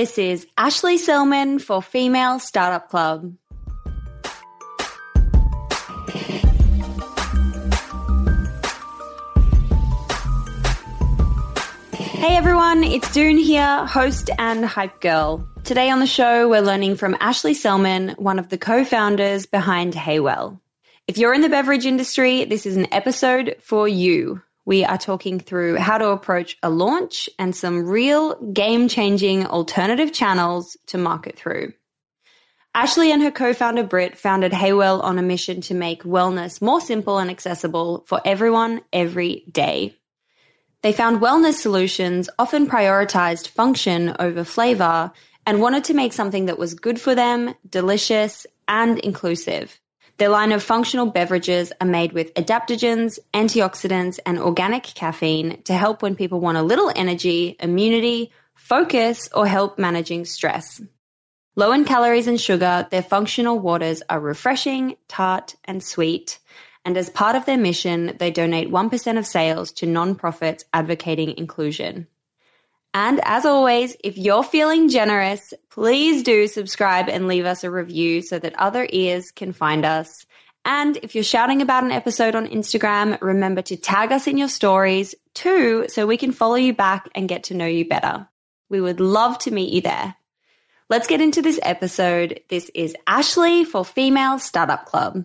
This is Ashley Selman for Female Startup Club. Hey everyone, it's Doone here, host and hype girl. Today on the show, we're learning from Ashley Selman, one of the co-founders behind Heywell. If you're in the beverage industry, this is an episode for you. We are talking through how to approach a launch and some real game-changing alternative channels to market through. Ashley and her co-founder Britt founded Heywell on a mission to make wellness more simple and accessible for everyone every day. They found wellness solutions often prioritized function over flavor and wanted to make something that was good for them, delicious, and inclusive. Their line of functional beverages are made with adaptogens, antioxidants, and organic caffeine to help when people want a little energy, immunity, focus, or help managing stress. Low in calories and sugar, their functional waters are refreshing, tart, and sweet. And as part of their mission, they donate 1% of sales to nonprofits advocating inclusion. And as always, if you're feeling generous, please do subscribe and leave us a review so that other ears can find us. And if you're shouting about an episode on Instagram, remember to tag us in your stories too so we can follow you back and get to know you better. We would love to meet you there. Let's get into this episode. This is Ashley for Female Startup Club.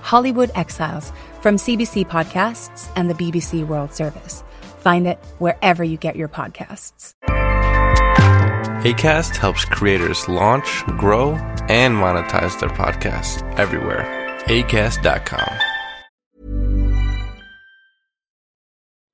Hollywood Exiles from CBC Podcasts and the BBC World Service. Find it wherever you get your podcasts. Acast helps creators launch, grow, and monetize their podcasts everywhere. Acast.com.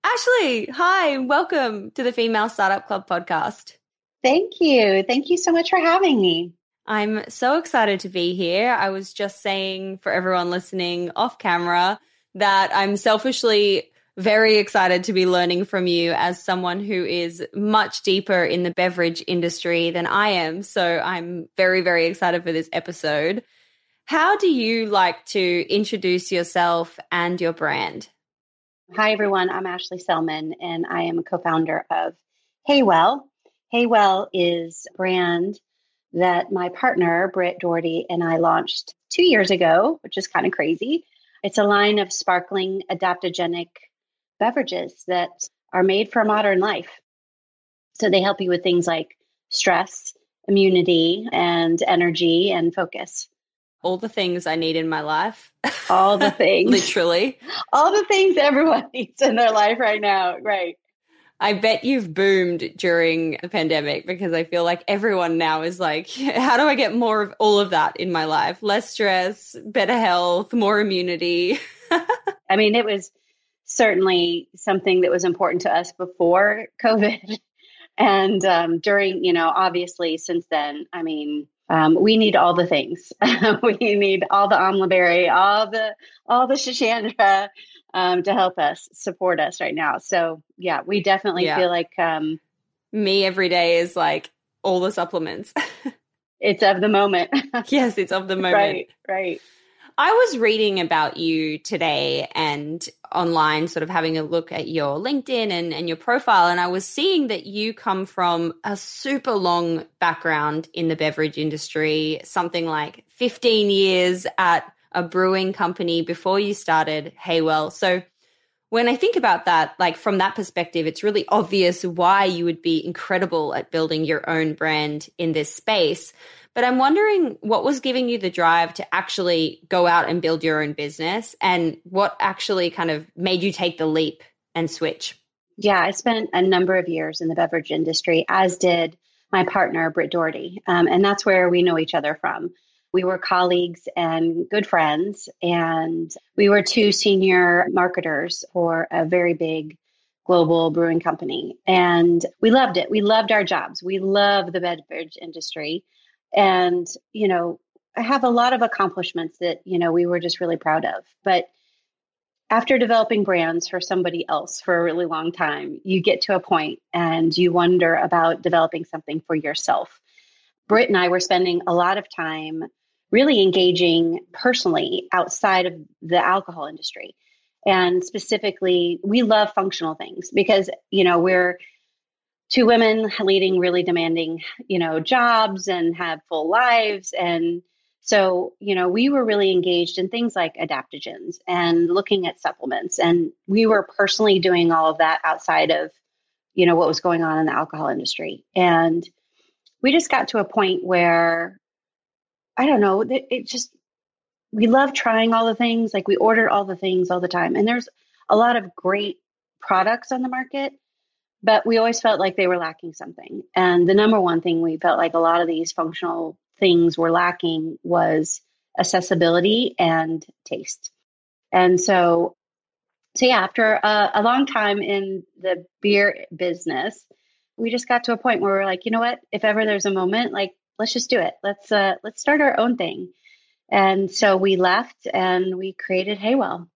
Ashley, hi, and welcome to the Female Startup Club podcast. Thank you. Thank you so much for having me. I'm so excited to be here. I was just saying for everyone listening off camera that I'm selfishly very excited to be learning from you as someone who is much deeper in the beverage industry than I am. So I'm very, very excited for this episode. How do you like to introduce yourself and your brand? Hi, everyone. I'm Ashley Selman, and I am a co-founder of Heywell. Heywell is a brand that my partner, Britt Doherty, and I launched 2 years ago, which is kind of crazy. It's a line of sparkling adaptogenic beverages that are made for modern life. So they help you with things like stress, immunity, and energy and focus. All the things I need in my life. All the things. Literally. All the things everyone needs in their life right now. Right. I bet you've boomed during the pandemic because I feel like everyone now is like, how do I get more of all of that in my life? Less stress, better health, more immunity. I mean, it was certainly something that was important to us before COVID. And during, obviously since then, I mean, we need all the things. We need all the Amla Berry, all the Schisandra to help us, support us right now. So yeah, we definitely feel like me every day is like all the supplements. It's of the moment. Yes, it's of the moment. Right. I was reading about you today and online, sort of having a look at your LinkedIn and your profile. And I was seeing that you come from a super long background in the beverage industry, something like 15 years at a brewing company before you started Heywell. So when I think about that, like from that perspective, it's really obvious why you would be incredible at building your own brand in this space. But I'm wondering what was giving you the drive to actually go out and build your own business, and what actually kind of made you take the leap and switch? Yeah, I spent a number of years in the beverage industry, as did my partner, Britt Doherty. And that's where we know each other from. We were colleagues and good friends, and we were two senior marketers for a very big global brewing company. And we loved it. We loved our jobs. We love the beverage industry. And, you know, I have a lot of accomplishments that, you know, we were just really proud of. But after developing brands for somebody else for a really long time, you get to a point and you wonder about developing something for yourself. Britt and I were spending a lot of time really engaging personally outside of the alcohol industry. And specifically, we love functional things because, you know, we're two women leading really demanding, you know, jobs and have full lives. And so, you know, we were really engaged in things like adaptogens and looking at supplements. And we were personally doing all of that outside of, you know, what was going on in the alcohol industry. And we just got to a point where, I don't know, it just, we love trying all the things. Like we ordered all the things all the time. And there's a lot of great products on the market, but we always felt like they were lacking something. And the number one thing we felt like a lot of these functional things were lacking was accessibility and taste. And so yeah, after a long time in the beer business, we just got to a point where we're like, you know what, if ever there's a moment, like, let's just do it. Let's start our own thing. And so we left and we created Heywell.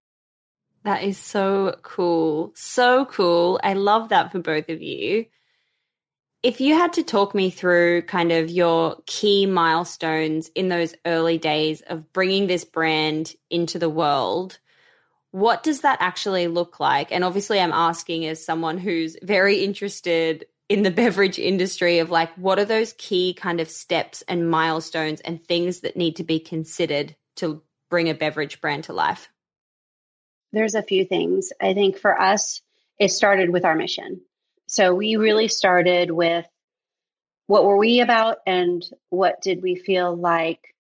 That is so cool. So cool. I love that for both of you. If you had to talk me through kind of your key milestones in those early days of bringing this brand into the world, what does that actually look like? And obviously I'm asking as someone who's very interested in the beverage industry of like, what are those key kind of steps and milestones and things that need to be considered to bring a beverage brand to life? There's a few things. I think for us, it started with our mission. So we really started with what were we about and what did we feel like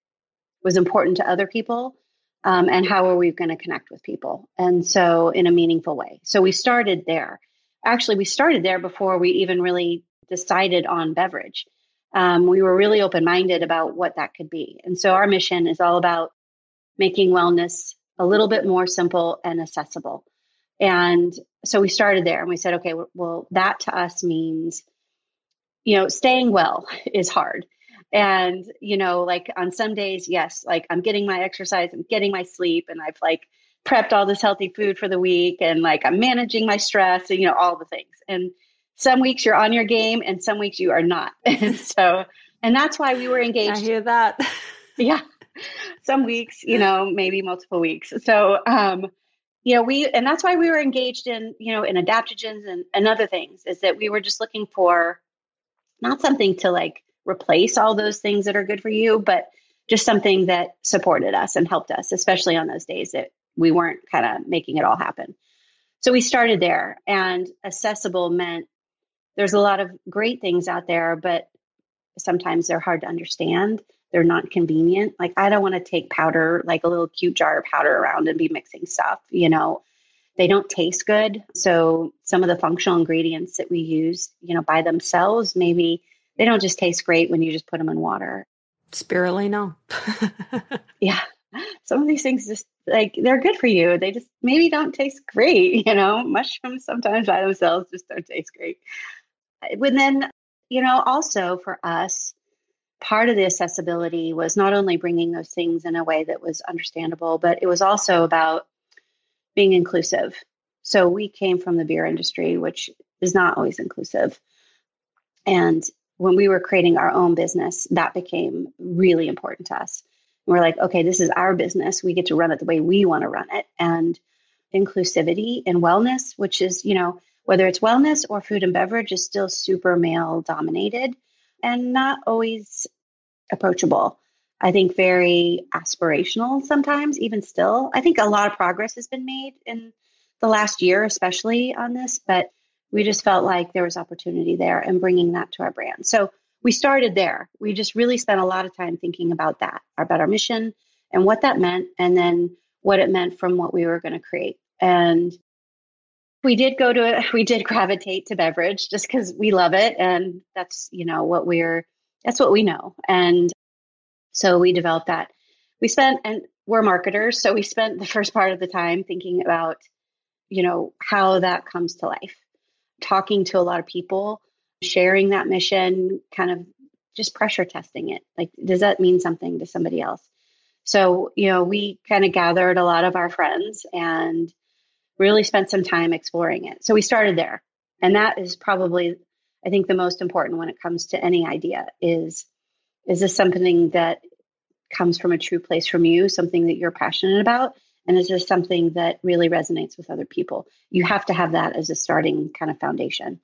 was important to other people, and how are we going to connect with people? And so in a meaningful way. So we started there. Actually, we started there before we even really decided on beverage. We were really open-minded about what that could be. And so our mission is all about making wellness a little bit more simple and accessible. And so we started there and we said, okay, well, that to us means, you know, staying well is hard. And, you know, like on some days, yes, like I'm getting my exercise, I'm getting my sleep, and I've like prepped all this healthy food for the week, and like I'm managing my stress, and, you know, all the things. And some weeks you're on your game and some weeks you are not. And so, and that's why we were engaged. I hear that. Yeah. Some weeks, you know, maybe multiple weeks. So, you know, and that's why we were engaged in, you know, in adaptogens and other things, is that we were just looking for not something to like replace all those things that are good for you, but just something that supported us and helped us, especially on those days that we weren't kind of making it all happen. So we started there, and accessible meant there's a lot of great things out there, but sometimes they're hard to understand. They're not convenient. Like, I don't want to take powder, like a little cute jar of powder around and be mixing stuff, you know, they don't taste good. So some of the functional ingredients that we use, you know, by themselves, maybe they don't just taste great when you just put them in water. Spirulina. Yeah. Some of these things just like, they're good for you. They just maybe don't taste great. You know, mushrooms sometimes by themselves just don't taste great. But then, you know, also for us, part of the accessibility was not only bringing those things in a way that was understandable, but it was also about being inclusive. So we came from the beer industry, which is not always inclusive. And when we were creating our own business, that became really important to us. And we're like, okay, this is our business. We get to run it the way we want to run it. And inclusivity and wellness, which is, you know, whether it's wellness or food and beverage, is still super male dominated. And not always approachable. I think very aspirational sometimes, even still. I think a lot of progress has been made in the last year, especially on this, but we just felt like there was opportunity there and bringing that to our brand. So we started there. We just really spent a lot of time thinking about that, about our mission and what that meant, and then what it meant from what we were going to create. And we did gravitate to beverage just because we love it. And that's, you know, that's what we know. And so we developed that. And we're marketers. So we spent the first part of the time thinking about, you know, how that comes to life, talking to a lot of people, sharing that mission, kind of just pressure testing it. Like, does that mean something to somebody else? So, you know, we kind of gathered a lot of our friends and really spent some time exploring it. So we started there. And that is probably, I think, the most important when it comes to any idea is this something that comes from a true place from you, something that you're passionate about? And is this something that really resonates with other people? You have to have that as a starting kind of foundation.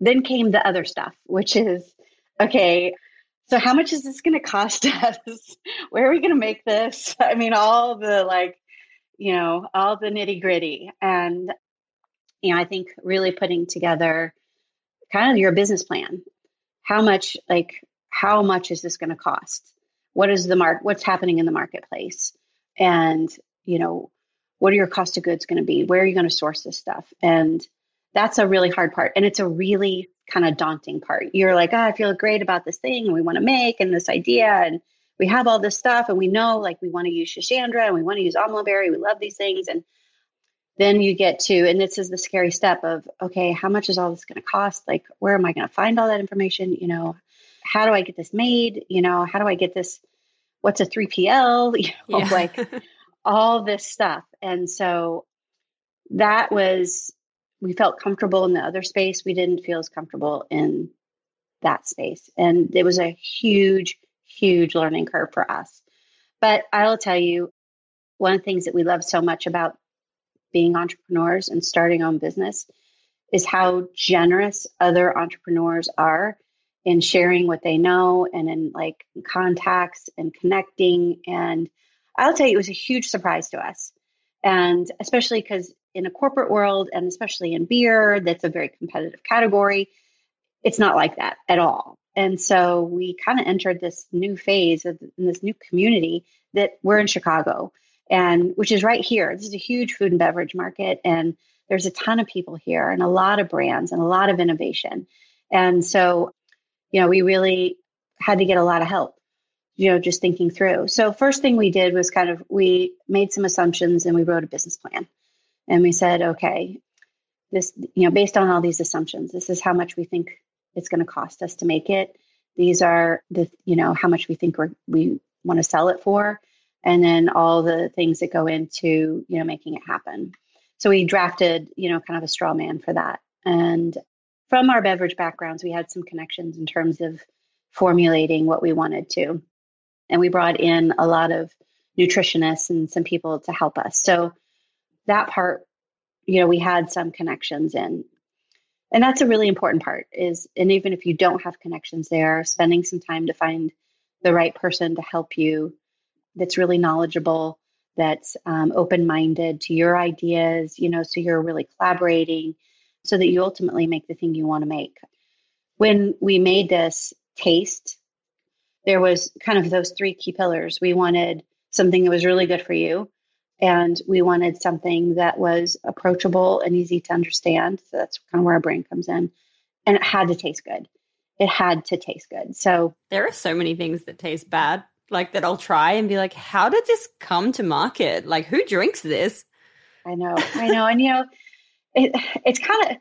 Then came the other stuff, which is, okay, so how much is this going to cost us? Where are we going to make this? I mean, all the all the nitty gritty. And, you know, I think really putting together kind of your business plan. How much is this going to cost? What is the what's happening in the marketplace? And, you know, what are your cost of goods going to be? Where are you going to source this stuff? And that's a really hard part. And it's a really kind of daunting part. You're like, I feel great about this thing we want to make and this idea. And we have all this stuff, and we know, like, we want to use Schisandra and we want to use Amla Berry. We love these things. And then you get to, and this is the scary step of, okay, how much is all this going to cost? Like, where am I going to find all that information? You know, how do I get this made? You know, how do I get this? What's a 3PL? You know, yeah. Like all this stuff. And so we felt comfortable in the other space. We didn't feel as comfortable in that space. And it was a huge learning curve for us. But I'll tell you, one of the things that we love so much about being entrepreneurs and starting our own business is how generous other entrepreneurs are in sharing what they know and in like contacts and connecting. And I'll tell you, it was a huge surprise to us. And especially because in a corporate world, and especially in beer, that's a very competitive category, it's not like that at all. And so we kind of entered this new phase of this new community that we're in Chicago, and which is right here. This is a huge food and beverage market, and there's a ton of people here and a lot of brands and a lot of innovation. And so, you know, we really had to get a lot of help, you know, just thinking through. So first thing we did was kind of, we made some assumptions and we wrote a business plan, and we said, okay, this, you know, based on all these assumptions, this is how much we think it's going to cost us to make it. These are the, you know, how much we think we want to sell it for, and then all the things that go into, you know, making it happen. So we drafted, you know, kind of a straw man for that. And from our beverage backgrounds, we had some connections in terms of formulating what we wanted to. And we brought in a lot of nutritionists and some people to help us. So that part, you know, we had some connections in. And that's a really important part is, and even if you don't have connections there, spending some time to find the right person to help you that's really knowledgeable, that's open-minded to your ideas, you know, so you're really collaborating so that you ultimately make the thing you want to make. When we made this taste, there was kind of those three key pillars. We wanted something that was really good for you. And we wanted something that was approachable and easy to understand. So that's kind of where our brain comes in. And it had to taste good. It had to taste good. So there are so many things that taste bad, like that I'll try and be like, how did this come to market? Like, who drinks this? I know. And, you know, it's kind of,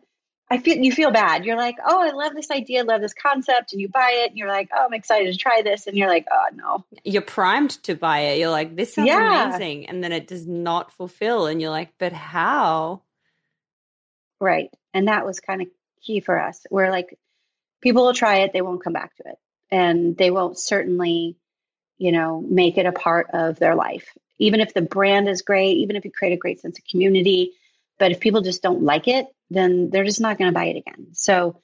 you feel bad. You're like, oh, I love this idea, love this concept. And you buy it and you're like, oh, I'm excited to try this. And you're like, oh, no. You're primed to buy it. You're like, this sounds amazing. And then it does not fulfill. And you're like, but how? Right. And that was kind of key for us. We're like, people will try it. They won't come back to it. And they won't certainly, you know, make it a part of their life. Even if the brand is great, even if you create a great sense of community, but if people just don't like it, then they're just not going to buy it again. So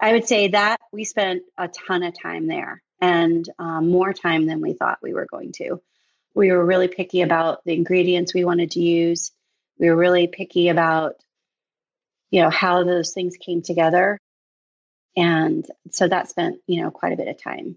I would say that we spent a ton of time there, and more time than we thought we were going to. We were really picky about the ingredients we wanted to use. We were really picky about, you know, how those things came together. And so that spent, you know, quite a bit of time.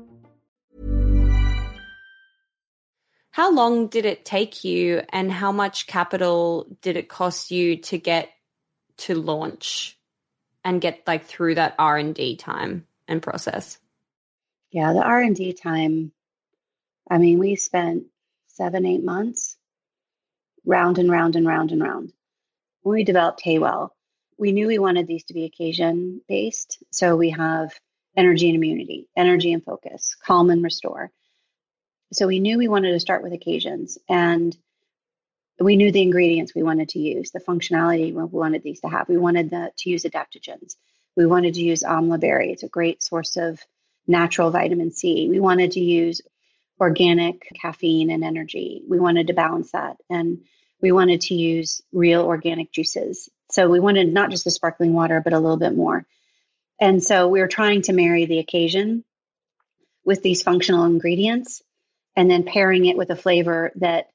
How long did it take you and how much capital did it cost you to get to launch and get like through that R&D time and process? Yeah, the R&D time, I mean, we spent 7-8 months round and round. When we developed Heywell, we knew we wanted these to be occasion based. So we have energy and immunity, energy and focus, calm and restore. So we knew we wanted to start with occasions, and we knew the ingredients we wanted to use, the functionality we wanted these to have. We wanted to use adaptogens. We wanted to use Amla Berry. It's a great source of natural vitamin C. We wanted to use organic caffeine and energy. We wanted to balance that. And we wanted to use real organic juices. So we wanted not just the sparkling water, but a little bit more. And so we were trying to marry the occasion with these functional ingredients, and then pairing it with a flavor that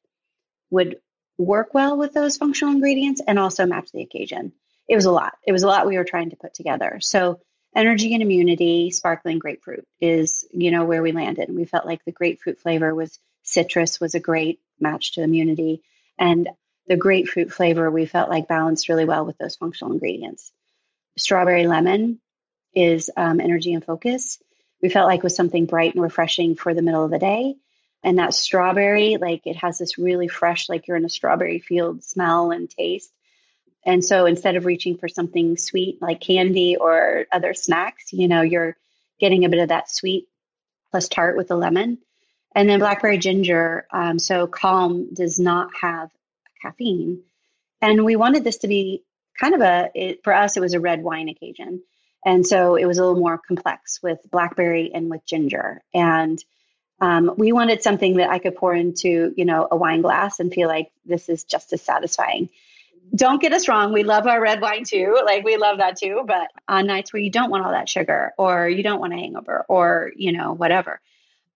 would work well with those functional ingredients and also match the occasion. It was a lot. It was a lot we were trying to put together. So energy and immunity, sparkling grapefruit is, you know, where we landed. We felt like the grapefruit flavor was citrus, was a great match to immunity. And the grapefruit flavor we felt like balanced really well with those functional ingredients. Strawberry lemon is energy and focus. We felt like was something bright and refreshing for the middle of the day. And that strawberry, like it has this really fresh, like you're in a strawberry field smell and taste. And so instead of reaching for something sweet like candy or other snacks, you know, you're getting a bit of that sweet plus tart with the lemon. And then blackberry ginger. So Calm does not have caffeine. And we wanted this to be kind of for us, it was a red wine occasion. And so it was a little more complex with blackberry and with ginger. And we wanted something that I could pour into, you know, a wine glass and feel like this is just as satisfying. Don't get us wrong. We love our red wine too. Like we love that too. But on nights where you don't want all that sugar or you don't want a hangover or, you know, whatever.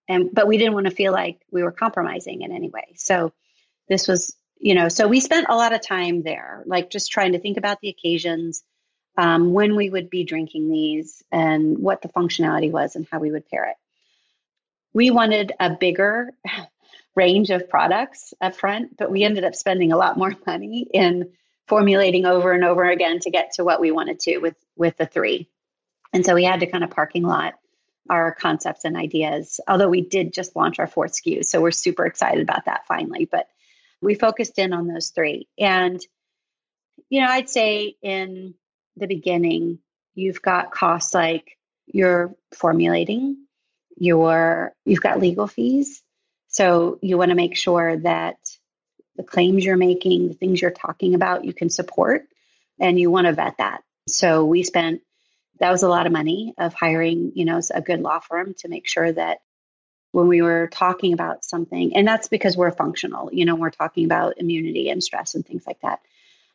But we didn't want to feel like we were compromising in any way. So this was, you know, so we spent a lot of time there, like just trying to think about the occasions, when we would be drinking these and what the functionality was and how we would pair it. We wanted a bigger range of products up front, but we ended up spending a lot more money in formulating over and over again to get to what we wanted to with the three. And so we had to kind of parking lot our concepts and ideas, although we did just launch our 4th SKU. So we're super excited about that finally, but we focused in on those three. And, you know, I'd say in the beginning, you've got costs like you're formulating, you've got legal fees. So you want to make sure that the claims you're making, the things you're talking about, you can support, and you want to vet that. So that was a lot of money of hiring, you know, a good law firm to make sure that when we were talking about something, and that's because we're functional, you know, we're talking about immunity and stress and things like that.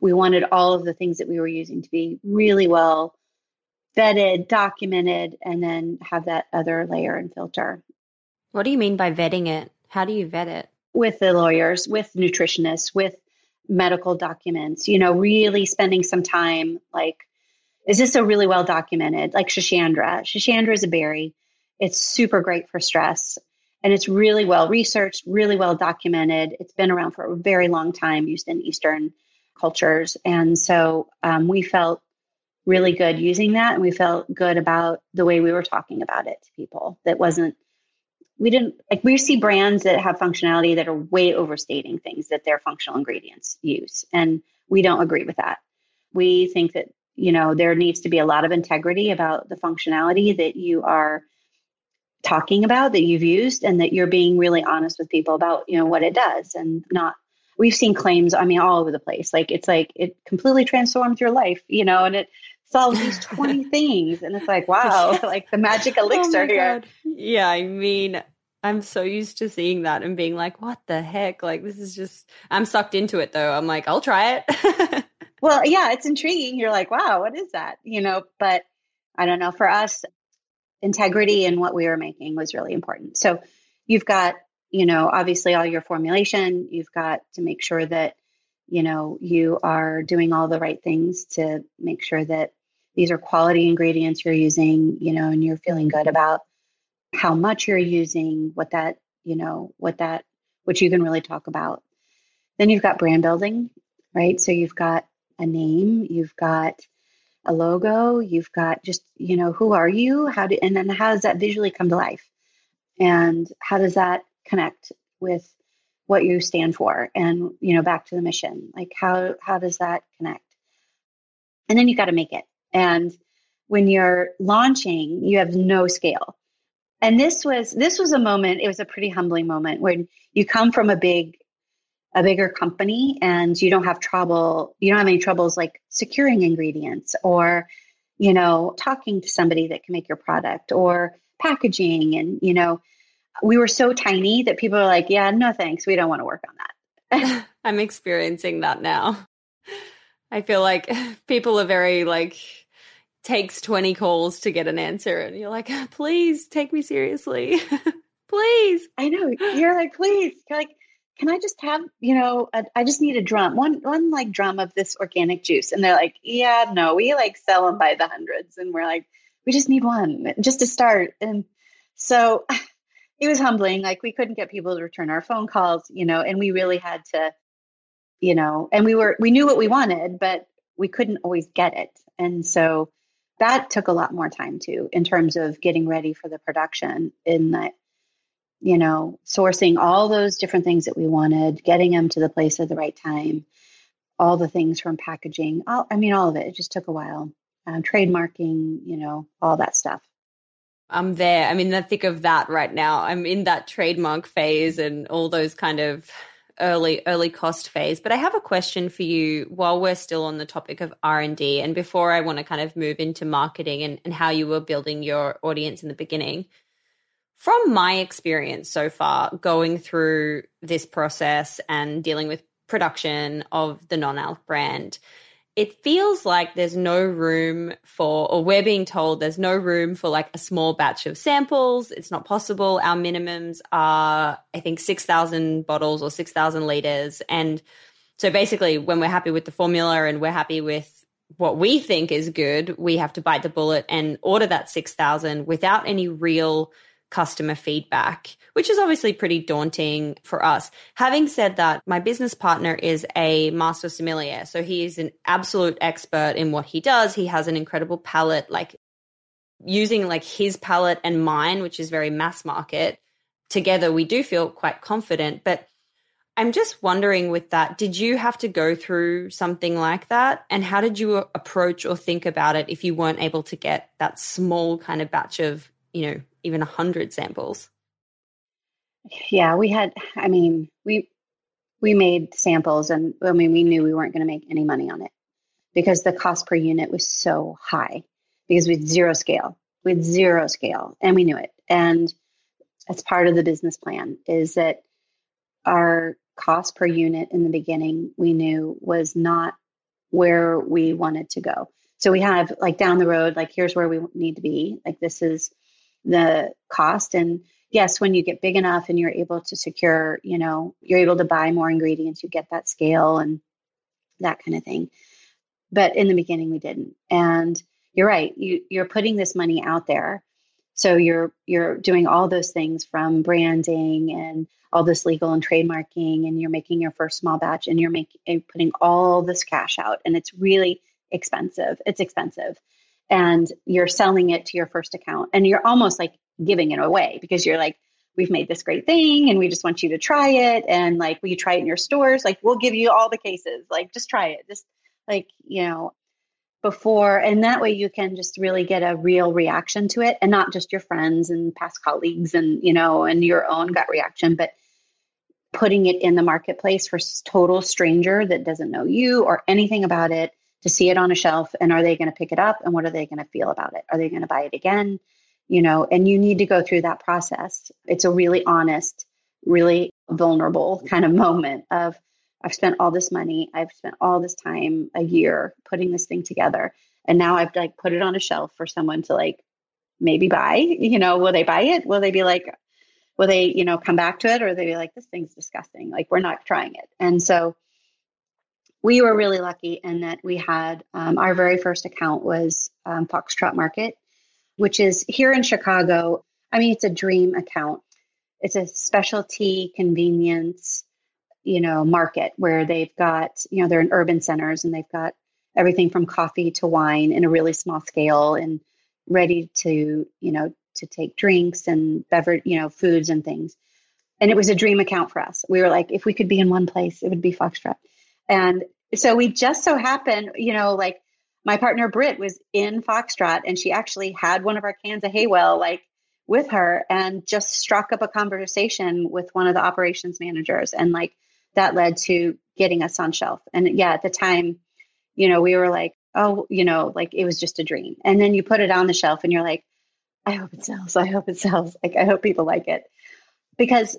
We wanted all of the things that we were using to be really well vetted, documented, and then have that other layer and filter. What do you mean by vetting it? How do you vet it? With the lawyers, with nutritionists, with medical documents, you know, really spending some time like, is this a really well documented, like Schisandra? Schisandra is a berry. It's super great for stress. And it's really well researched, really well documented. It's been around for a very long time, used in Eastern cultures. And so we felt really good using that. And we felt good about the way we were talking about it to people. That wasn't, we didn't, like we see brands that have functionality that are way overstating things that their functional ingredients use. And we don't agree with that. We think that, you know, there needs to be a lot of integrity about the functionality that you are talking about, that you've used, and that you're being really honest with people about, you know, what it does and not we've seen claims, I mean, all over the place. Like, it's like, it completely transforms your life, you know, and it solves these 20 things. And it's like, wow, like the magic elixir here. God. Yeah. I mean, I'm so used to seeing that and being like, what the heck? Like, this is just, I'm sucked into it though. I'm like, I'll try it. Well, yeah, it's intriguing. You're like, wow, what is that? You know, but I don't know, for us, integrity in what we were making was really important. So you've got, you know, obviously all your formulation, you've got to make sure that, you know, you are doing all the right things to make sure that these are quality ingredients you're using, you know, and you're feeling good about how much you're using, what that, you know, what you can really talk about. Then you've got brand building, right? So you've got a name, you've got a logo, you've got just, you know, who are you? And then how does that visually come to life? And how does that connect with what you stand for? And, you know, back to the mission, like how does that connect? And then you got to make it. And when you're launching, you have no scale. And this was a moment, it was a pretty humbling moment when you come from a bigger company and you don't have any troubles like securing ingredients or, you know, talking to somebody that can make your product or packaging. And, you know, we were so tiny that people are like, yeah, no, thanks. We don't want to work on that. I'm experiencing that now. I feel like people are very like, takes 20 calls to get an answer. And you're like, please take me seriously. Please. I know. You're like, please. You're like, can I just have, you know, I just need a drum, one like drum of this organic juice. And they're like, yeah, no, we like sell them by the hundreds. And we're like, we just need one just to start. And so it was humbling. Like we couldn't get people to return our phone calls, you know, and we really had to, you know, and we knew what we wanted, but we couldn't always get it. And so that took a lot more time too, in terms of getting ready for the production in that, you know, sourcing all those different things that we wanted, getting them to the place at the right time, all the things from packaging, all of it. It just took a while. Trademarking, you know, all that stuff. I'm there. I'm in the thick of that right now. I'm in that trademark phase and all those kind of early cost phase. But I have a question for you while we're still on the topic of R&D and before I want to kind of move into marketing and how you were building your audience in the beginning. From my experience so far, going through this process and dealing with production of the non-alc brand, it feels like there's no room for, or we're being told there's no room for like a small batch of samples. It's not possible. Our minimums are, I think, 6,000 bottles or 6,000 liters. And so basically when we're happy with the formula and we're happy with what we think is good, we have to bite the bullet and order that 6,000 without any real customer feedback, which is obviously pretty daunting for us. Having said that, my business partner is a master sommelier. So he is an absolute expert in what he does. He has an incredible palate, like using like his palate and mine, which is very mass market. Together, we do feel quite confident. But I'm just wondering with that, did you have to go through something like that? And how did you approach or think about it if you weren't able to get that small kind of batch of, you know, even 100 samples? Yeah, we made samples and we knew we weren't going to make any money on it because the cost per unit was so high because we had zero scale and we knew it. And that's part of the business plan is that our cost per unit in the beginning, we knew was not where we wanted to go. So we have like down the road, like here's where we need to be. Like this is the cost. And yes, when you get big enough and you're able to secure, you know, you're able to buy more ingredients, you get that scale and that kind of thing. But in the beginning, we didn't. And you're right. You're putting this money out there. So you're doing all those things from branding and all this legal and trademarking, and you're making your first small batch and you're putting all this cash out. And it's really expensive. It's expensive. And you're selling it to your first account and you're almost like giving it away because you're like, we've made this great thing and we just want you to try it. And like, will you try it in your stores? Like, we'll give you all the cases, like just try it. Just like, you know, before, and that way you can just really get a real reaction to it and not just your friends and past colleagues and, you know, and your own gut reaction, but putting it in the marketplace for total stranger that doesn't know you or anything about it to see it on a shelf? And are they going to pick it up? And what are they going to feel about it? Are they going to buy it again? You know, and you need to go through that process. It's a really honest, really vulnerable kind of moment of, I've spent all this money. I've spent all this time, a year, putting this thing together. And now I've like put it on a shelf for someone to like maybe buy. You know, will they buy it? Will they be like, will they, you know, come back to it? Or will they be like, this thing's disgusting. Like, we're not trying it. And so we were really lucky in that we had our very first account was Foxtrot Market, which is here in Chicago. I mean, it's a dream account. It's a specialty convenience, you know, market where they've got, you know, they're in urban centers and they've got everything from coffee to wine in a really small scale and ready to, you know, to take drinks and beverage, you know, foods and things. And it was a dream account for us. We were like, if we could be in one place, it would be Foxtrot. And so we just so happened, you know, like my partner Britt was in Foxtrot and she actually had one of our cans of Heywell like with her and just struck up a conversation with one of the operations managers. And like that led to getting us on shelf. And yeah, at the time, you know, we were like, oh, you know, like it was just a dream. And then you put it on the shelf and you're like, I hope it sells. I hope it sells. Like, I hope people like it, because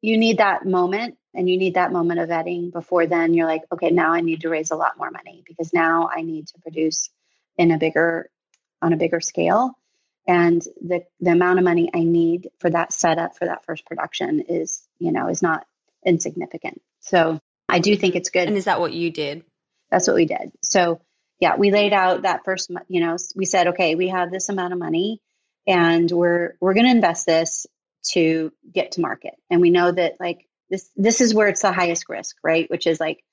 you need that moment and you need that moment of vetting before then you're like, okay, now I need to raise a lot more money because now I need to produce in a bigger, on a bigger scale. And the amount of money I need for that setup for that first production is, you know, is not insignificant. So I do think it's good. And is that what you did? That's what we did. So yeah, we laid out that first, you know, we said, okay, we have this amount of money and we're going to invest this to get to market. And we know that like this is where it's the highest risk, right? Which is like,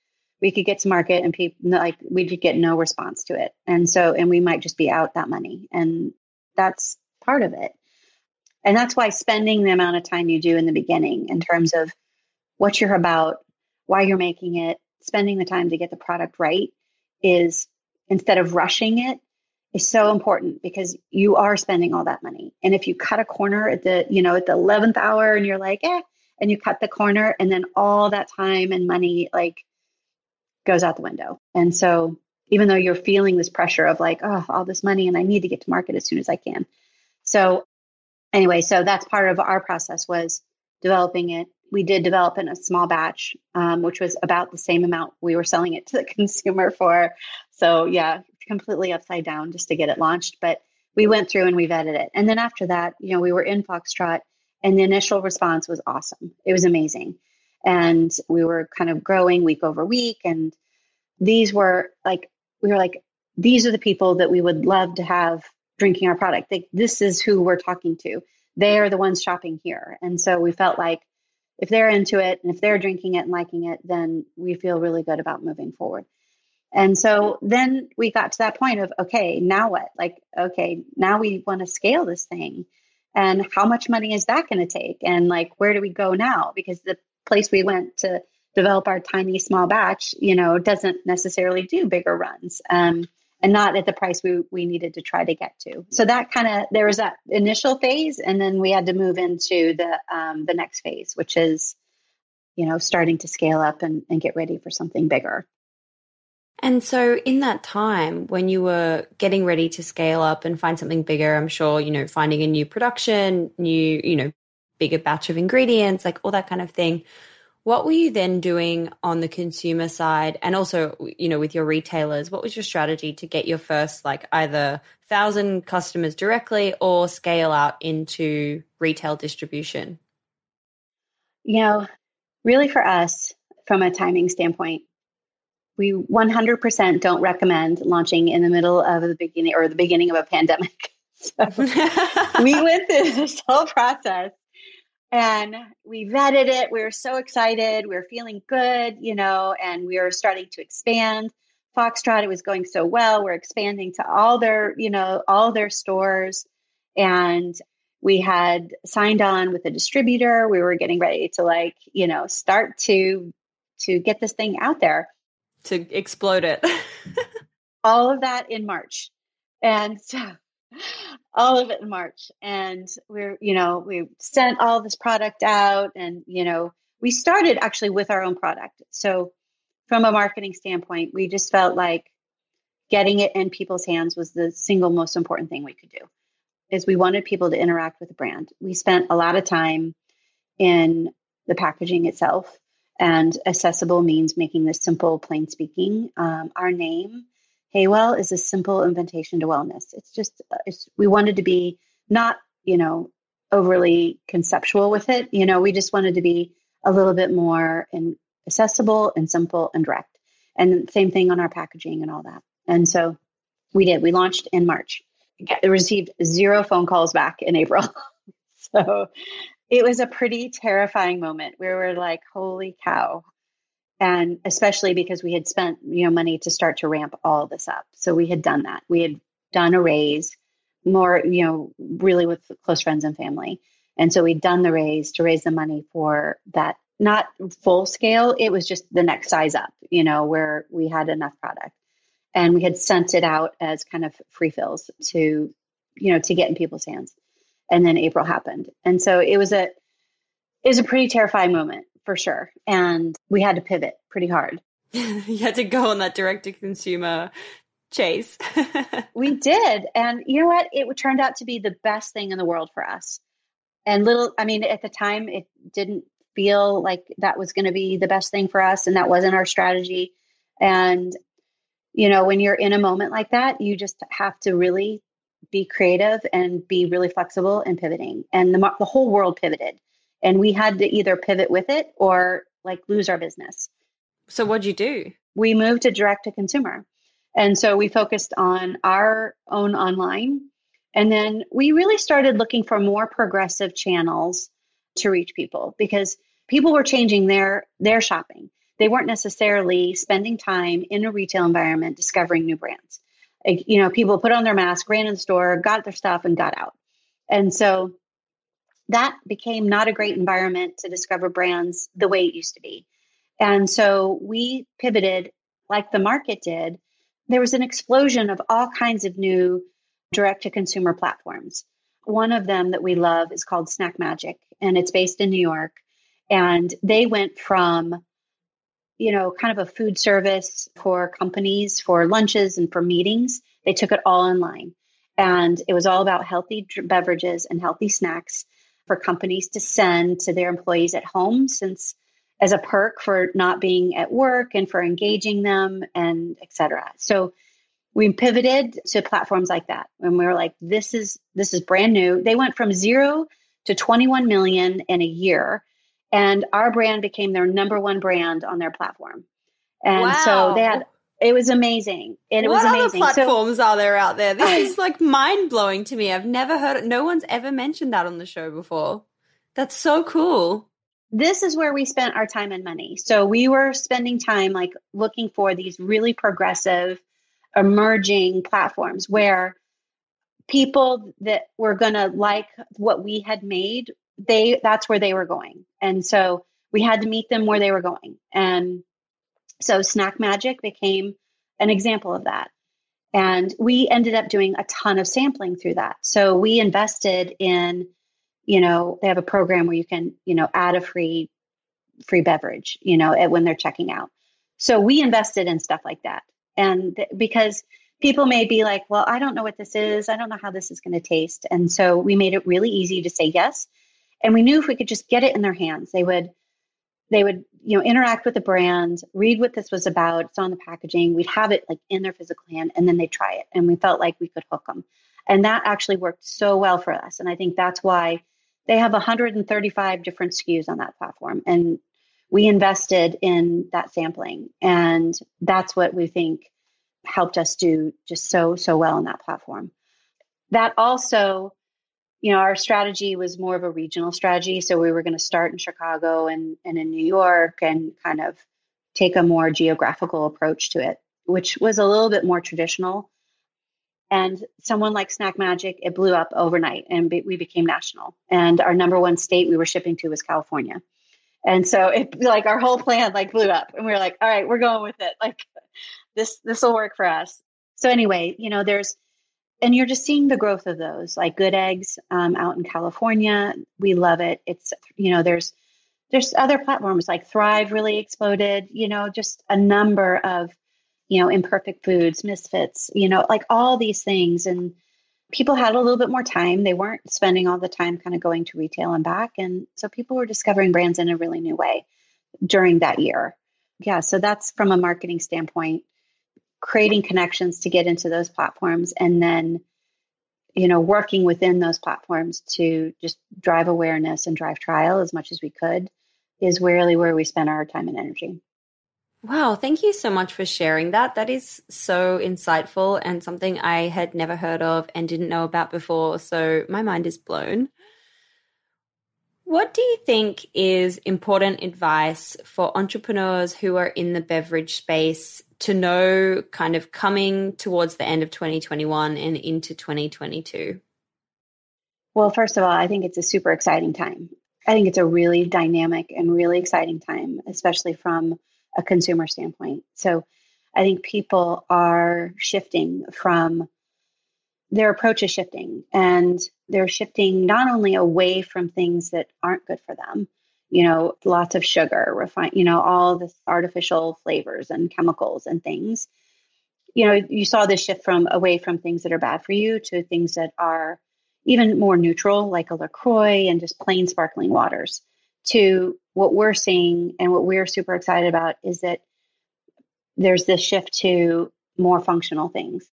we could get to market and people like, we could get no response to it. And so, and we might just be out that money, and that's part of it. And that's why spending the amount of time you do in the beginning in terms of what you're about, why you're making it, spending the time to get the product right is, instead of rushing it, is so important because you are spending all that money. And if you cut a corner at the, you know, at the 11th hour and you're like, and you cut the corner and then all that time and money like goes out the window. And so even though you're feeling this pressure of like, oh, all this money and I need to get to market as soon as I can. So anyway, so that's part of our process was developing it. We did develop in a small batch, which was about the same amount we were selling it to the consumer for. So yeah, completely upside down just to get it launched. But we went through and we vetted it. And then after that, you know, we were in Foxtrot and the initial response was awesome. It was amazing. And we were kind of growing week over week. And these were like, we were like, these are the people that we would love to have drinking our product. Like, this is who we're talking to. They are the ones shopping here. And so we felt like, if they're into it and if they're drinking it and liking it, then we feel really good about moving forward. And so then we got to that point of, okay, now what? Like, okay, now we want to scale this thing. And how much money is that going to take? And like, where do we go now? Because the place we went to develop our tiny small batch, you know, doesn't necessarily do bigger runs and not at the price we needed to try to get to. So that kind of, there was that initial phase. And then we had to move into the next phase, which is, you know, starting to scale up and get ready for something bigger. And so in that time when you were getting ready to scale up and find something bigger, I'm sure, you know, finding a new production, new, you know, bigger batch of ingredients, like all that kind of thing. What were you then doing on the consumer side and also, you know, with your retailers? What was your strategy to get your first, like, either 1,000 customers directly or scale out into retail distribution? You know, really for us, from a timing standpoint, we 100% don't recommend launching in the middle of the beginning or the beginning of a pandemic. So we went through this whole process. And we vetted it. We were so excited. We were feeling good, you know, and we were starting to expand. Foxtrot, it was going so well. We're expanding to all their, you know, all their stores. And we had signed on with a distributor. We were getting ready to, like, you know, start to get this thing out there. To explode it. All of that in March. And so all of it in March. And we sent all this product out and, you know, we started actually with our own product. So from a marketing standpoint, we just felt like getting it in people's hands was the single most important thing we could do, is we wanted people to interact with the brand. We spent a lot of time in the packaging itself, and accessible means making this simple, plain speaking. Our name, Heywell, is a simple invitation to wellness. It's just, we wanted to be not, overly conceptual with it. We just wanted to be a little bit more accessible and simple and direct. And same thing on our packaging and all that. And so we did. We launched in March. We received 0 phone calls back in April. So it was a pretty terrifying moment. We were like, holy cow. And especially because we had spent, money to start to ramp all this up. So we had done that. We had done a raise more, really with close friends and family. And so we'd done the raise to raise the money for that, not full scale. It was just the next size up, where we had enough product. And we had sent it out as kind of free fills to, to get in people's hands. And then April happened. And so it was a pretty terrifying moment for sure. And we had to pivot pretty hard. You had to go on that direct to consumer chase. We did. And you know what? It turned out to be the best thing in the world for us. And at the time, it didn't feel like that was going to be the best thing for us. And that wasn't our strategy. And when you're in a moment like that, you just have to really be creative and be really flexible and pivoting. And the whole world pivoted. And we had to either pivot with it or lose our business. So what'd you do? We moved to direct to consumer. And so we focused on our own online. And then we really started looking for more progressive channels to reach people, because people were changing their shopping. They weren't necessarily spending time in a retail environment discovering new brands. People put on their mask, ran in the store, got their stuff, and got out. And so that became not a great environment to discover brands the way it used to be. And so we pivoted like the market did. There was an explosion of all kinds of new direct-to-consumer platforms. One of them that we love is called Snack Magic, and it's based in New York. And they went from kind of a food service for companies, for lunches and for meetings. They took it all online. And it was all about healthy beverages and healthy snacks for companies to send to their employees at home, since as a perk for not being at work and for engaging them, and et cetera. So we pivoted to platforms like that. And we were like, this is brand new. They went from 0 to 21 million in a year. And our brand became their number one brand on their platform. And wow. So it was amazing. And it was amazing. What other platforms are there out there? This is mind-blowing to me. I've never heard it. No one's ever mentioned that on the show before. That's so cool. This is where we spent our time and money. So we were spending time looking for these really progressive, emerging platforms where people that were going to like what we had made, that's where they were going. And so we had to meet them where they were going. And so Snack Magic became an example of that. And we ended up doing a ton of sampling through that. So we invested in, they have a program where you can, add a free beverage, when they're checking out. So we invested in stuff like that. And because people may be like, well, I don't know what this is. I don't know how this is going to taste. And so we made it really easy to say yes. And we knew if we could just get it in their hands, they would, interact with the brand, read what this was about. It's on the packaging. We'd have it in their physical hand, and then they try it. And we felt like we could hook them. And that actually worked so well for us. And I think that's why they have 135 different SKUs on that platform. And we invested in that sampling. And that's what we think helped us do just so, so well on that platform. That also, our strategy was more of a regional strategy. So we were going to start in Chicago and in New York, and kind of take a more geographical approach to it, which was a little bit more traditional. And someone like Snack Magic, it blew up overnight, and we became national. And our number one state we were shipping to was California. And so it our whole plan blew up, and we were like, all right, we're going with it. This will work for us. So anyway, and you're just seeing the growth of those, Good Eggs out in California. We love it. It's, there's there's other platforms like Thrive really exploded, you know, just a number of, you know, Imperfect Foods, Misfits, you know, like all these things. And people had a little bit more time. They weren't spending all the time kind of going to retail and back. And so people were discovering brands in a really new way during that year. Yeah. So that's from a marketing standpoint, creating connections to get into those platforms and then, you know, working within those platforms to just drive awareness and drive trial as much as we could is really where we spend our time and energy. Wow. Thank you so much for sharing that. That is so insightful and something I had never heard of and didn't know about before. So my mind is blown. What do you think is important advice for entrepreneurs who are in the beverage space to know kind of coming towards the end of 2021 and into 2022? Well, first of all, I think it's a super exciting time. I think it's a really dynamic and really exciting time, especially from a consumer standpoint. So I think people are shifting from their approach is shifting, and they're shifting not only away from things that aren't good for them, you know, lots of sugar, refined, you know, all this artificial flavors and chemicals and things. You know, you saw this shift from away from things that are bad for you to things that are even more neutral, like a LaCroix and just plain sparkling waters, to what we're seeing and what we're super excited about is that there's this shift to more functional things.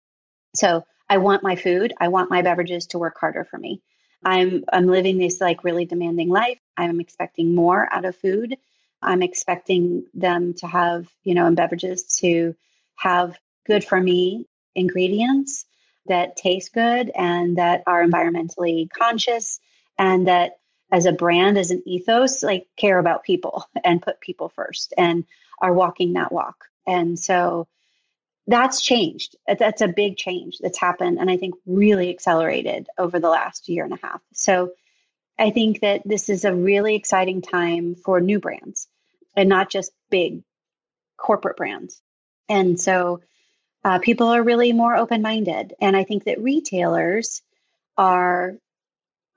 So I want my food, I want my beverages to work harder for me. I'm living this like really demanding life. I'm expecting more out of food. I'm expecting them to have, you know, in beverages to have good for me ingredients that taste good and that are environmentally conscious and that as a brand, as an ethos, like care about people and put people first and are walking that walk. And so that's changed. That's a big change that's happened. And I think really accelerated over the last year and a half. So I think that this is a really exciting time for new brands and not just big corporate brands. And so people are really more open-minded. And I think that retailers are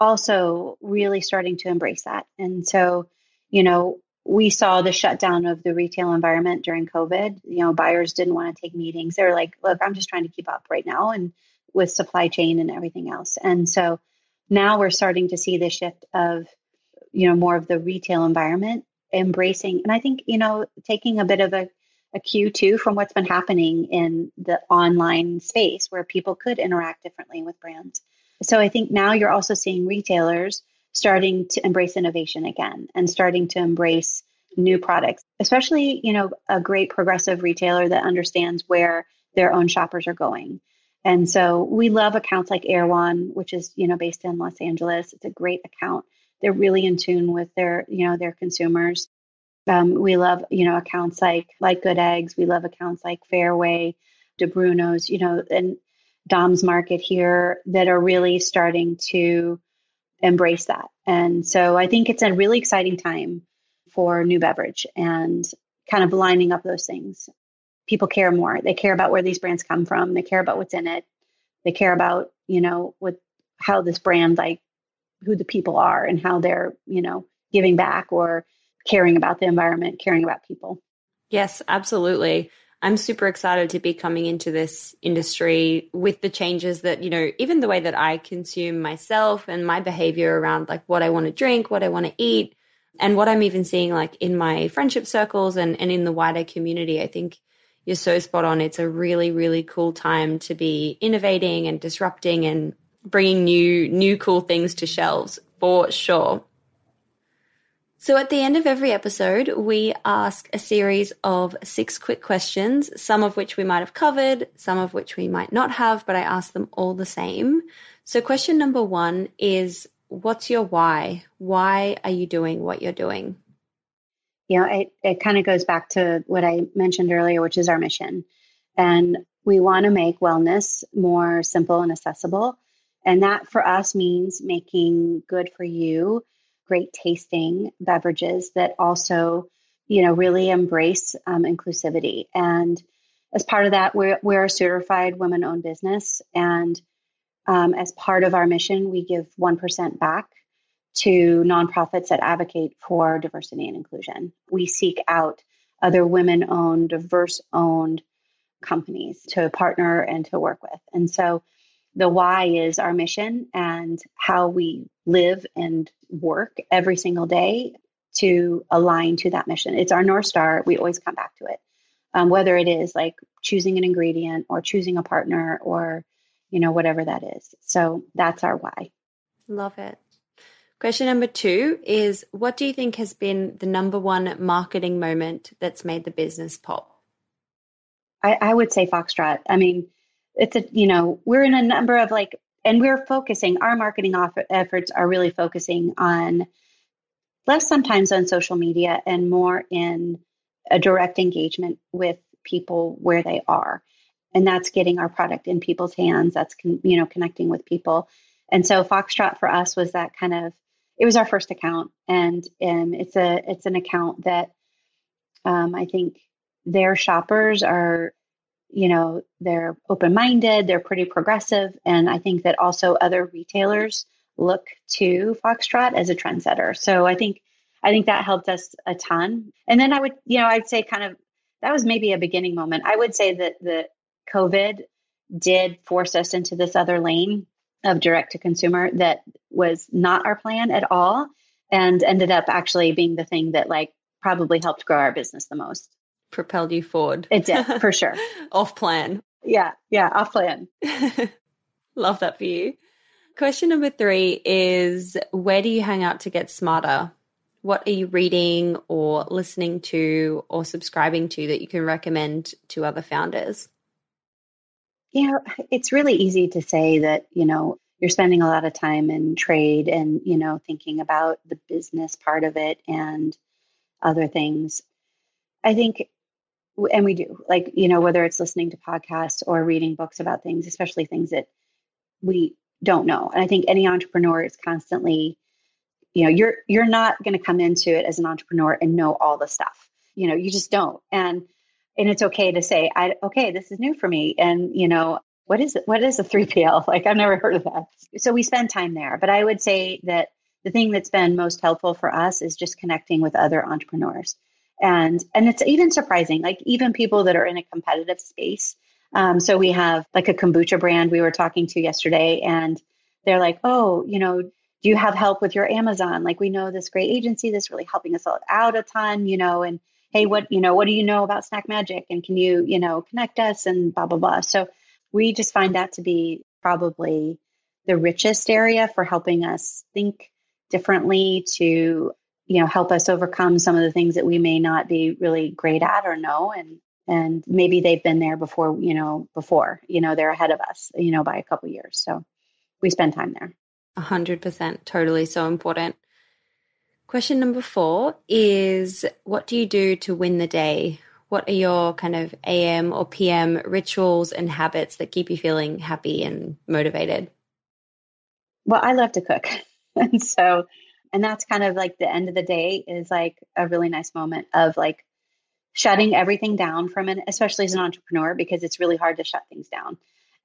also really starting to embrace that. And so, you know, we saw the shutdown of the retail environment during COVID. You know, buyers didn't want to take meetings. They were like, look, I'm just trying to keep up right now and with supply chain and everything else. And so now we're starting to see the shift of, you know, more of the retail environment embracing. And I think, you know, taking a bit of a cue too from what's been happening in the online space where people could interact differently with brands. So I think now you're also seeing retailers starting to embrace innovation again and starting to embrace new products, especially, you know, a great progressive retailer that understands where their own shoppers are going. And so we love accounts like Erewhon, which is, you know, based in Los Angeles. It's a great account. They're really in tune with their, you know, their consumers. We love, you know, accounts like Good Eggs. We love accounts like Fairway, De Bruno's, you know, and Dom's Market here that are really starting to embrace that. And so I think it's a really exciting time for new beverage and kind of lining up those things. People care more. They care about where these brands come from. They care about what's in it. They care about, you know, what, how this brand, like who the people are and how they're, you know, giving back or caring about the environment, caring about people. Yes, absolutely. I'm super excited to be coming into this industry with the changes that, you know, even the way that I consume myself and my behavior around like what I want to drink, what I want to eat, and what I'm even seeing like in my friendship circles and in the wider community. I think you're so spot on. It's a really, really cool time to be innovating and disrupting and bringing new cool things to shelves for sure. So at the end of every episode, we ask a series of 6 quick questions, some of which we might have covered, some of which we might not have, but I ask them all the same. So question number 1 is, what's your why? Why are you doing what you're doing? You know, it kind of goes back to what I mentioned earlier, which is our mission. And we want to make wellness more simple and accessible. And that for us means making good for you, great tasting beverages that also, you know, really embrace inclusivity. And as part of that, we're a certified women-owned business. And as part of our mission, we give 1% back to nonprofits that advocate for diversity and inclusion. We seek out other women-owned, diverse-owned companies to partner and to work with. And so the why is our mission and how we live and work every single day to align to that mission. It's our North Star. We always come back to it, whether it is like choosing an ingredient or choosing a partner or, you know, whatever that is. So that's our why. Love it. Question number 2 is, what do you think has been the number one marketing moment that's made the business pop? I would say Foxtrot. I mean, it's a, you know, we're in a number of like, and we're focusing, our marketing efforts are really focusing on less sometimes on social media and more in a direct engagement with people where they are. And that's getting our product in people's hands. That's, you know, connecting with people. And so Foxtrot for us was that kind of, it was our first account, and it's an account that I think their shoppers are, you know, they're open-minded, they're pretty progressive. And I think that also other retailers look to Foxtrot as a trendsetter. So I think that helped us a ton. And then I'd say kind of, that was maybe a beginning moment. I would say that the COVID did force us into this other lane of direct to consumer that was not our plan at all, and ended up actually being the thing that like probably helped grow our business the most. Propelled you forward. It did, for sure. Off plan. Yeah, off plan. Love that for you. Question number 3 is, where do you hang out to get smarter? What are you reading or listening to or subscribing to that you can recommend to other founders? Yeah, it's really easy to say that, you know, you're spending a lot of time in trade and, you know, thinking about the business part of it and other things. I think, and we do, like, you know, whether it's listening to podcasts or reading books about things, especially things that we don't know. And I think any entrepreneur is constantly, you know, you're not going to come into it as an entrepreneur and know all the stuff, you know, you just don't. And it's okay to say, okay, this is new for me. And, you know, what is it? What is a 3PL? Like, I've never heard of that. So we spend time there. But I would say that the thing that's been most helpful for us is just connecting with other entrepreneurs. And it's even surprising, like even people that are in a competitive space. So we have like a kombucha brand we were talking to yesterday, and they're like, oh, you know, do you have help with your Amazon? Like, we know this great agency that's really helping us out a ton, you know, and hey, what do you know about Snack Magic? And can you, you know, connect us and blah, blah, blah. So we just find that to be probably the richest area for helping us think differently to, you know, help us overcome some of the things that we may not be really great at or know. And maybe they've been there before, they're ahead of us, you know, by a couple of years. So we spend time there. 100%. Totally. So important. Question number 4 is, what do you do to win the day? What are your kind of AM or PM rituals and habits that keep you feeling happy and motivated? Well, I love to cook. And that's kind of like the end of the day is like a really nice moment of like shutting everything down for a minute, especially as an entrepreneur, because it's really hard to shut things down.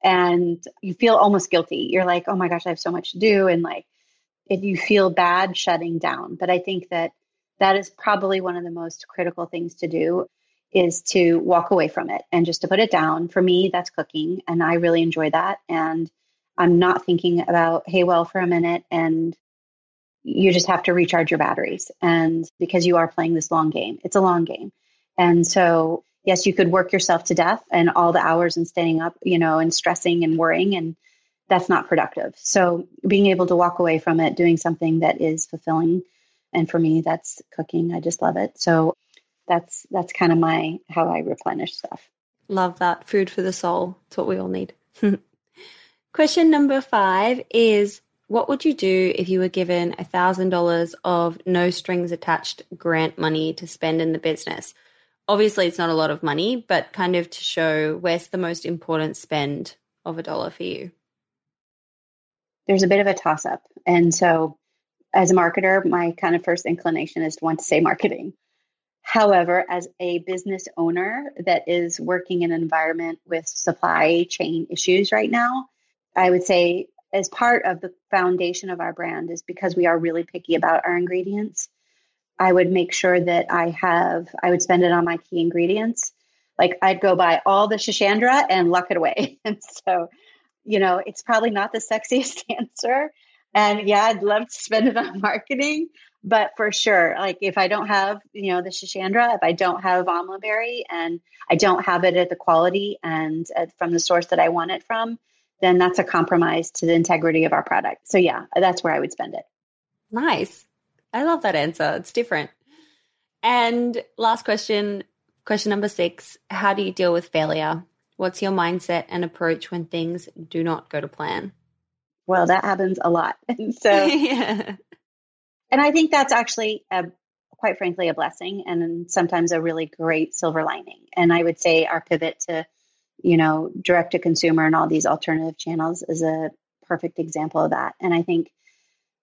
And you feel almost guilty. You're like, oh my gosh, I have so much to do. And like, if you feel bad shutting down. But I think that is probably one of the most critical things to do is to walk away from it and just to put it down. For me, that's cooking. And I really enjoy that. And I'm not thinking about Heywell for a minute. And you just have to recharge your batteries. And because you are playing this long game, it's a long game. And so, yes, you could work yourself to death and all the hours and staying up, you know, and stressing and worrying, and that's not productive. So being able to walk away from it, doing something that is fulfilling. And for me, that's cooking. I just love it. So that's kind of how I replenish stuff. Love that. Food for the soul. It's what we all need. Question number 5 is, what would you do if you were given $1,000 of no strings attached grant money to spend in the business? Obviously, it's not a lot of money, but kind of to show where's the most important spend of a dollar for you. There's a bit of a toss-up. And so as a marketer, my kind of first inclination is to want to say marketing. However, as a business owner that is working in an environment with supply chain issues right now, I would say as part of the foundation of our brand is because we are really picky about our ingredients. I would make sure that I would spend it on my key ingredients. Like I'd go buy all the Schisandra and luck it away. And so, you know, it's probably not the sexiest answer. And yeah, I'd love to spend it on marketing, but for sure, like if I don't have, you know, the Schisandra, if I don't have Amla Berry and I don't have it at the quality and from the source that I want it from, then that's a compromise to the integrity of our product. So yeah, that's where I would spend it. Nice. I love that answer. It's different. And last question, question number 6, how do you deal with failure? What's your mindset and approach when things do not go to plan? Well, that happens a lot. And so, yeah. And I think that's actually, quite frankly, a blessing and sometimes a really great silver lining. And I would say our pivot to, you know, direct to consumer and all these alternative channels is a perfect example of that. And I think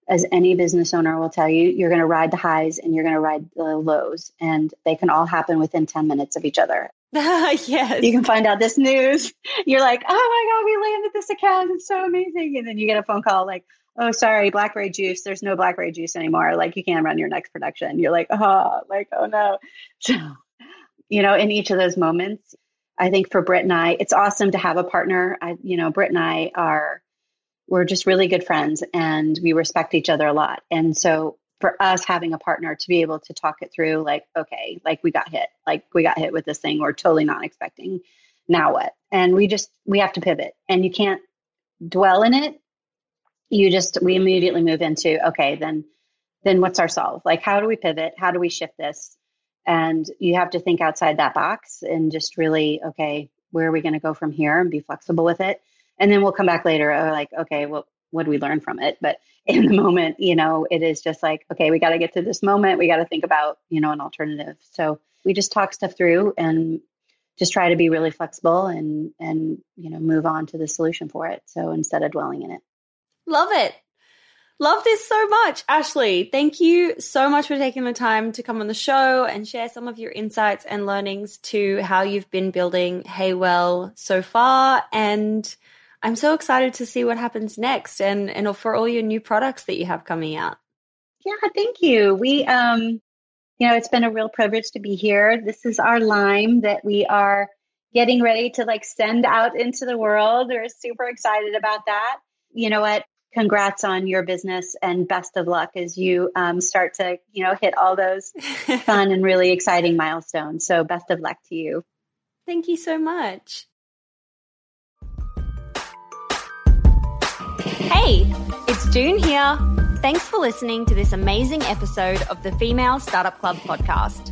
as any business owner will tell you, you're going to ride the highs and you're going to ride the lows, and they can all happen within 10 minutes of each other. Yes. You can find out this news. You're like, oh my God, we landed this account. It's so amazing. And then you get a phone call like, oh, sorry, blackberry juice. There's no blackberry juice anymore. Like you can't run your next production. You're like, oh no. So, you know, in each of those moments, I think for Britt and I, it's awesome to have a partner. Britt and I we're just really good friends and we respect each other a lot. And so for us having a partner to be able to talk it through, like, okay, like we got hit with this thing. We're totally not expecting. Now what? And we have to pivot and you can't dwell in it. We immediately move into, okay, then what's our solve? Like, how do we pivot? How do we shift this? And you have to think outside that box and just really, okay, where are we going to go from here and be flexible with it? And then we'll come back later. Like, okay, well, what do we learn from it? But in the moment, you know, it is just like, okay, we got to get to this moment. We got to think about, you know, an alternative. So we just talk stuff through and just try to be really flexible and, you know, move on to the solution for it. So instead of dwelling in it. Love it. Love this so much. Ashley, thank you so much for taking the time to come on the show and share some of your insights and learnings to how you've been building Heywell so far. And I'm so excited to see what happens next and for all your new products that you have coming out. Yeah, thank you. We, you know, it's been a real privilege to be here. This is our lime that we are getting ready to like send out into the world. We're super excited about that. You know what? Congrats on your business and best of luck as you start to, you know, hit all those fun and really exciting milestones. So best of luck to you. Thank you so much. Hey, it's Doone here. Thanks for listening to this amazing episode of the Female Startup Club podcast.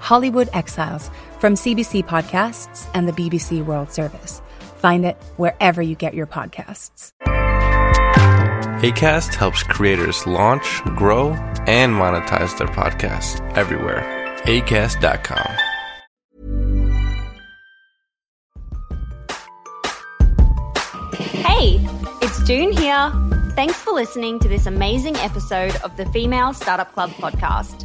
Hollywood Exiles from CBC Podcasts and the BBC World Service. Find it wherever you get your podcasts. Acast helps creators launch, grow, and monetize their podcasts everywhere. Acast.com. Hey, it's Doone here. Thanks for listening to this amazing episode of the Female Startup Club podcast.